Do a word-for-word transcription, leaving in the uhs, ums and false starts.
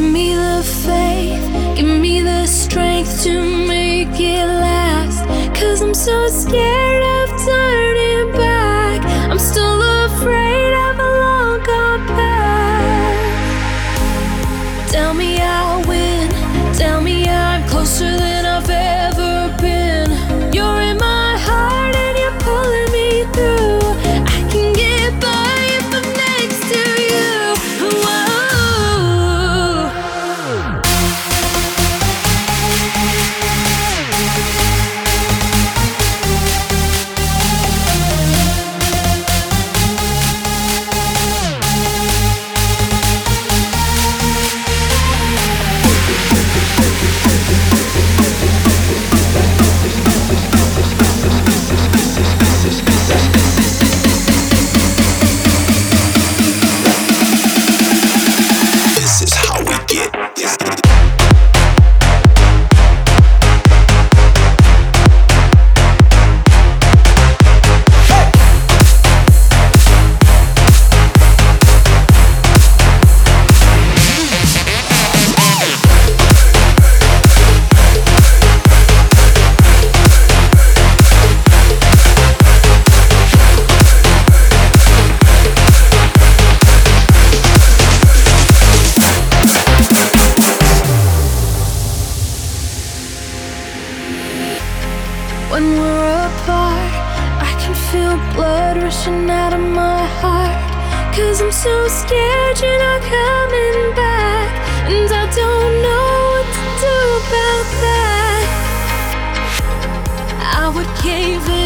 Give me the faith, give me the strength to make it last. 'Cause I'm so scared of turning back. I'm still afraid of a long gone past. Tell me I'll win, tell me I'm closer than I've ever been. You're in my heart and you're pulling me through. When we're apart, I can feel blood rushing out of my heart. 'Cause I'm so scared you're not coming back, and I don't know what to do about that. I would give it